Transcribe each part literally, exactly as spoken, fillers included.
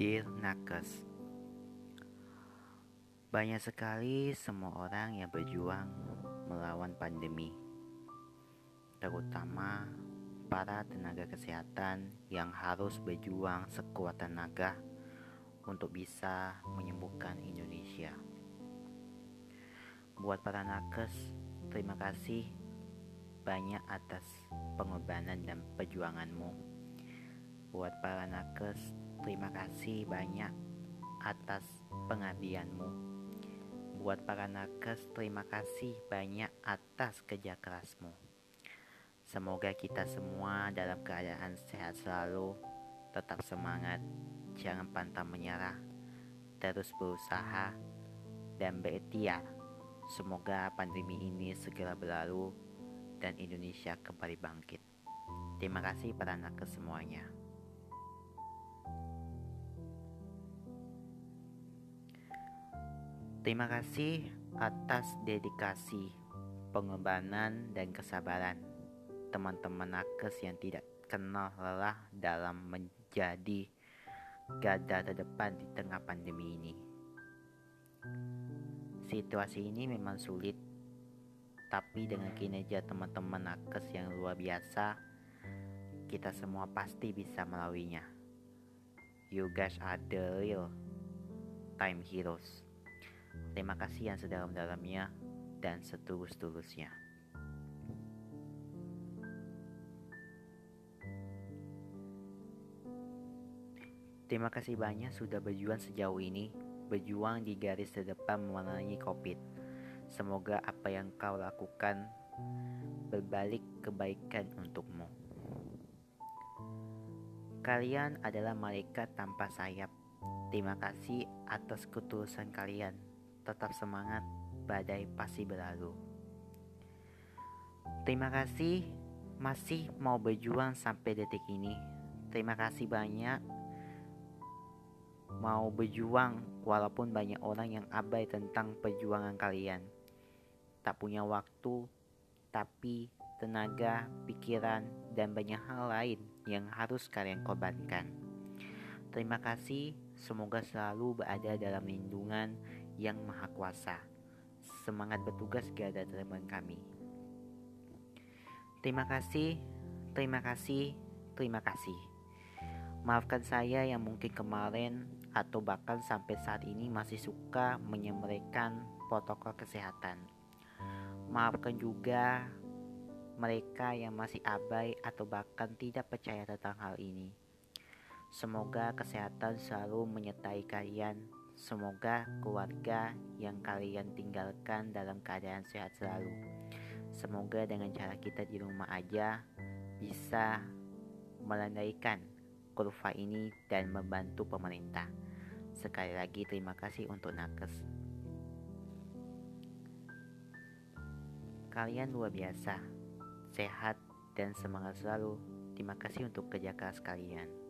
Dirnakes. Banyak sekali semua orang yang berjuang melawan pandemi, terutama para tenaga kesehatan yang harus berjuang sekuat tenaga untuk bisa menyembuhkan Indonesia. Buat para nakes, terima kasih banyak atas pengorbanan dan perjuanganmu. Buat para nakes, terima kasih banyak atas pengabdianmu. Buat para nakes, terima kasih banyak atas kerja kerasmu. Semoga kita semua dalam keadaan sehat selalu, tetap semangat, jangan pantang menyerah, terus berusaha dan berikhtiar. Semoga pandemi ini segera berlalu dan Indonesia kembali bangkit. Terima kasih para nakes semuanya. Terima kasih atas dedikasi, pengorbanan, dan kesabaran teman-teman nakes yang tidak kenal lelah dalam menjadi garda terdepan di tengah pandemi ini. Situasi ini memang sulit, tapi dengan kinerja teman-teman nakes yang luar biasa, kita semua pasti bisa melaluinya. You guys are the real time heroes. Terima kasih yang sedalam-dalamnya dan setulus-tulusnya. Terima kasih banyak sudah berjuang sejauh ini. Berjuang di garis terdepan memerangi COVID. Semoga apa yang kau lakukan berbalik kebaikan untukmu. Kalian adalah malaikat tanpa sayap. Terima kasih atas ketulusan kalian. Tetap semangat, badai pasti berlalu. Terima kasih masih mau berjuang sampai detik ini. Terima kasih banyak mau berjuang walaupun banyak orang yang abai tentang perjuangan kalian. Tak punya waktu, tapi tenaga, pikiran, dan banyak hal lain yang harus kalian korbankan. Terima kasih, semoga selalu berada dalam lindungan Yang Maha Kuasa. Semangat bertugas garda terdepan kami. Terima kasih, terima kasih, terima kasih. Maafkan saya yang mungkin kemarin atau bahkan sampai saat ini masih suka menyemrekan protokol kesehatan. Maafkan juga mereka yang masih abai atau bahkan tidak percaya tentang hal ini. Semoga kesehatan selalu menyertai kalian. Semoga keluarga yang kalian tinggalkan dalam keadaan sehat selalu. Semoga dengan cara kita di rumah aja bisa melandaikan kurva ini dan membantu pemerintah. Sekali lagi terima kasih untuk nakes. Kalian luar biasa, sehat dan semangat selalu. Terima kasih untuk kerja keras kalian.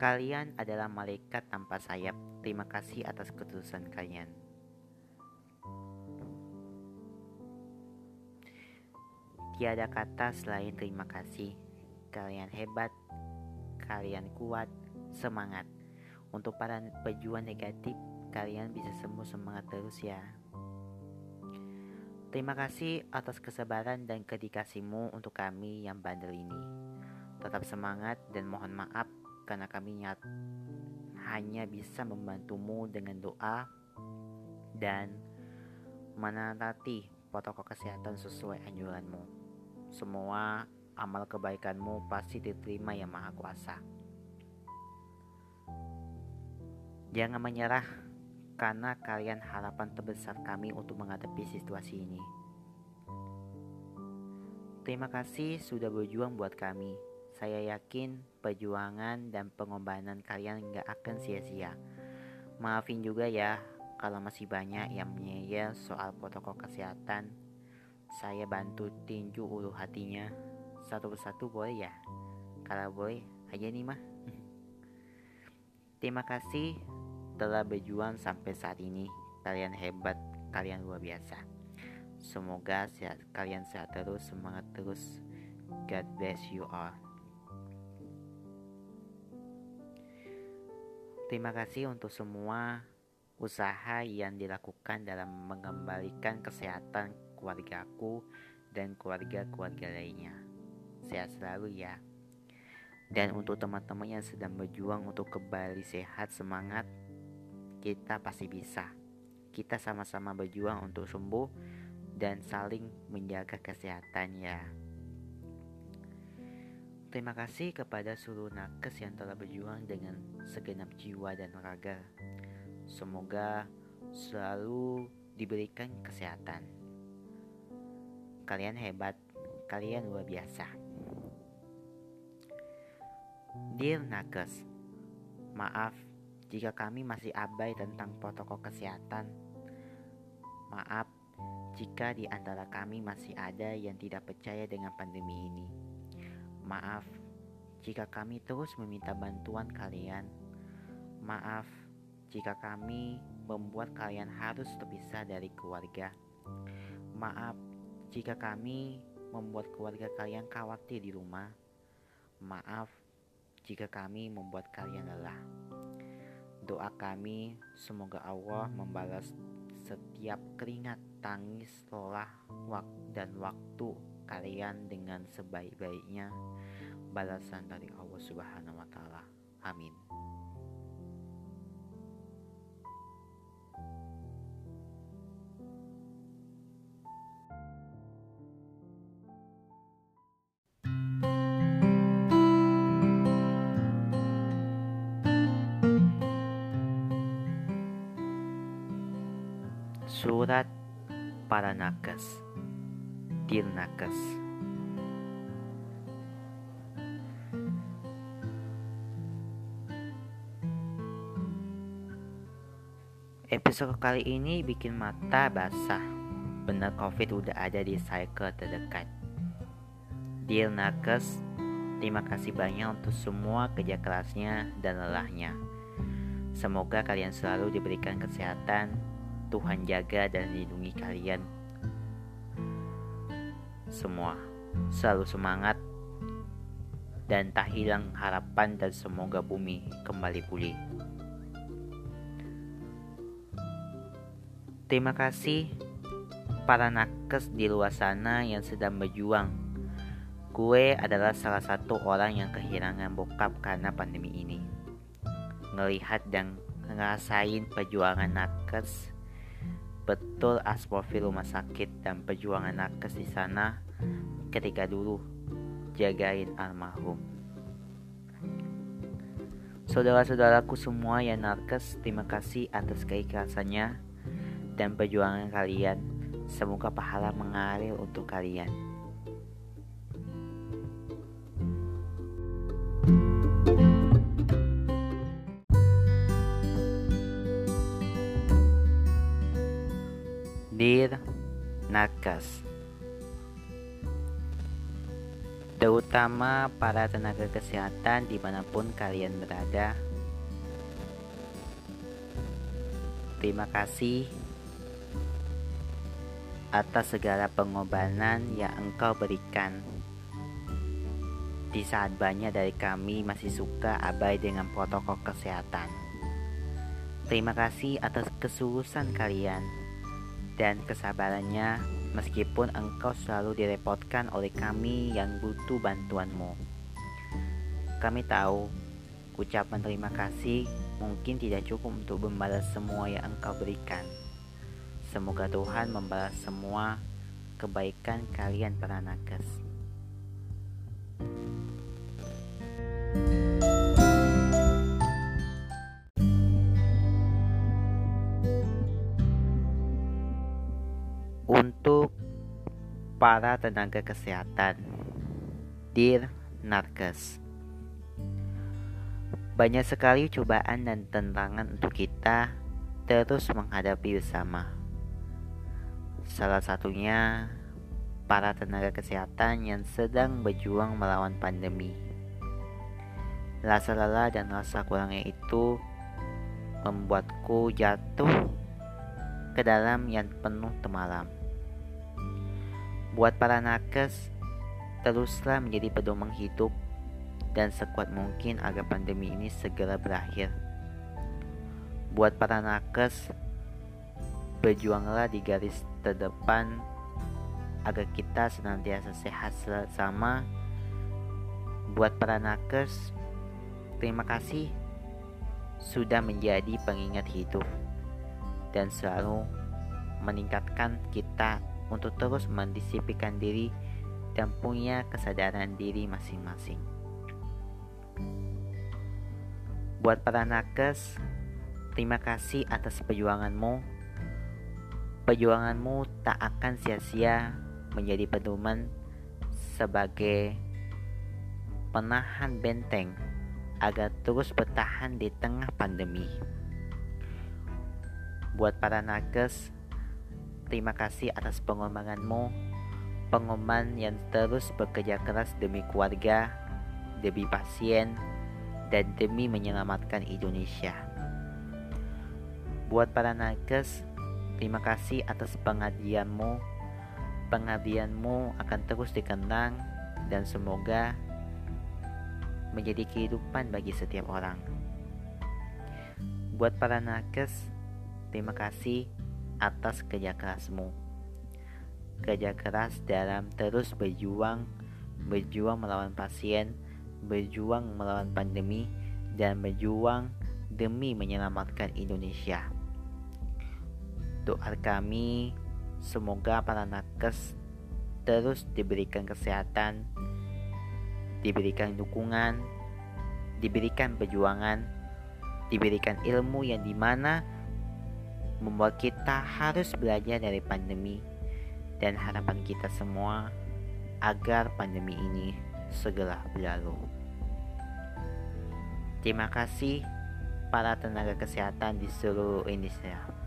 Kalian adalah malaikat tanpa sayap. Terima kasih atas ketulusan kalian. Tiada kata selain terima kasih. Kalian hebat, kalian kuat, semangat. Untuk para pejuang negatif, kalian bisa sembuh, semangat terus ya. Terima kasih atas kesabaran dan kedikasimu untuk kami yang bandel ini. Tetap semangat dan mohon maaf karena kami nyat hanya bisa membantumu dengan doa dan menanti protokol kesehatan sesuai anjuranmu. Semua amal kebaikanmu pasti diterima Yang Maha Kuasa. Jangan menyerah karena kalian harapan terbesar kami untuk menghadapi situasi ini. Terima kasih sudah berjuang buat kami. Saya yakin perjuangan dan pengorbanan kalian gak akan sia-sia. Maafin juga ya kalau masih banyak yang menyayal soal protokol kesehatan. Saya bantu tinju ulu hatinya satu persatu boleh ya? Kalau boleh aja nih mah. Terima kasih telah berjuang sampai saat ini. Kalian hebat, kalian luar biasa. Semoga sehat, kalian sehat terus, semangat terus. God bless you all. Terima kasih untuk semua usaha yang dilakukan dalam mengembalikan kesehatan keluargaku dan keluarga-keluarga lainnya. Sehat selalu ya. Dan untuk teman-teman yang sedang berjuang untuk kembali sehat, semangat, kita pasti bisa. Kita sama-sama berjuang untuk sembuh dan saling menjaga kesehatan ya. Terima kasih kepada seluruh nakes yang telah berjuang dengan segenap jiwa dan raga. Semoga selalu diberikan kesehatan. Kalian hebat, kalian luar biasa. Dear nakes, maaf jika kami masih abai tentang protokol kesehatan. Maaf jika di antara kami masih ada yang tidak percaya dengan pandemi ini. Maaf jika kami terus meminta bantuan kalian. Maaf jika kami membuat kalian harus terpisah dari keluarga. Maaf jika kami membuat keluarga kalian khawatir di rumah. Maaf jika kami membuat kalian lelah. Doa kami semoga Allah membalas setiap keringat, tangis, lelah, wak- dan waktu kalian dengan sebaik-baiknya. Balasan dari Allah Subhanahu wa Ta'ala. Amin. Surat para nakes. Dear nakes, episode kali ini bikin mata basah. Bener COVID udah ada di cycle terdekat. Dear nakes, terima kasih banyak untuk semua kerja kerasnya dan lelahnya. Semoga kalian selalu diberikan kesehatan. Tuhan jaga dan lindungi kalian semua. Selalu semangat dan tak hilang harapan, dan semoga bumi kembali pulih. Terima kasih para nakes di luar sana yang sedang berjuang. Gue adalah salah satu orang yang kehilangan bokap karena pandemi ini. Ngelihat dan ngerasain perjuangan nakes, betul asprofi rumah sakit dan perjuangan nakes di sana ketika dulu jagain almarhum. Saudara-saudaraku semua yang nakes, terima kasih atas keikhlasannya dan perjuangan kalian. Semoga pahala mengalir untuk kalian. Dear nakes, terutama para tenaga kesehatan dimanapun kalian berada, terima kasih atas segala pengorbanan yang engkau berikan. Di saat banyak dari kami masih suka abai dengan protokol kesehatan, terima kasih atas kesulusan kalian dan kesabarannya, meskipun engkau selalu direpotkan oleh kami yang butuh bantuanmu. Kami tahu ucapan terima kasih mungkin tidak cukup untuk membalas semua yang engkau berikan. Semoga Tuhan membalas semua kebaikan kalian para nakes. Untuk para tenaga kesehatan, dear nakes, banyak sekali cobaan dan tantangan untuk kita terus menghadapi bersama. Salah satunya para tenaga kesehatan yang sedang berjuang melawan pandemi. Rasa lelah dan rasa kurangnya itu membuatku jatuh ke dalam yang penuh temaram. Buat para nakes, teruslah menjadi pedoman hidup dan sekuat mungkin agar pandemi ini segera berakhir. Buat para nakes, berjuanglah di garis terdepan agar kita senantiasa sehat sama. Buat para nakes, terima kasih sudah menjadi pengingat hidup dan selalu meningkatkan kita untuk terus mendisiplinkan diri dan punya kesadaran diri masing-masing. Buat para nakes, terima kasih atas perjuanganmu. Perjuanganmu tak akan sia-sia menjadi pedoman sebagai penahan benteng agar terus bertahan di tengah pandemi. Buat para nakes, terima kasih atas pengorbananmu, pengorban yang terus bekerja keras demi keluarga, demi pasien, dan demi menyelamatkan Indonesia. Buat para nakes, terima kasih atas pengabdianmu. Pengabdianmu akan terus dikenang dan semoga menjadi kehidupan bagi setiap orang. Buat para nakes, terima kasih atas kerja kerasmu. Kerja keras dalam terus berjuang, berjuang melawan pasien, berjuang melawan pandemi, dan berjuang demi menyelamatkan Indonesia. Doa kami, semoga para nakes terus diberikan kesehatan, diberikan dukungan, diberikan perjuangan, diberikan ilmu yang dimana membuat kita harus belajar dari pandemi, dan harapan kita semua agar pandemi ini segera berlalu. Terima kasih para tenaga kesehatan di seluruh Indonesia.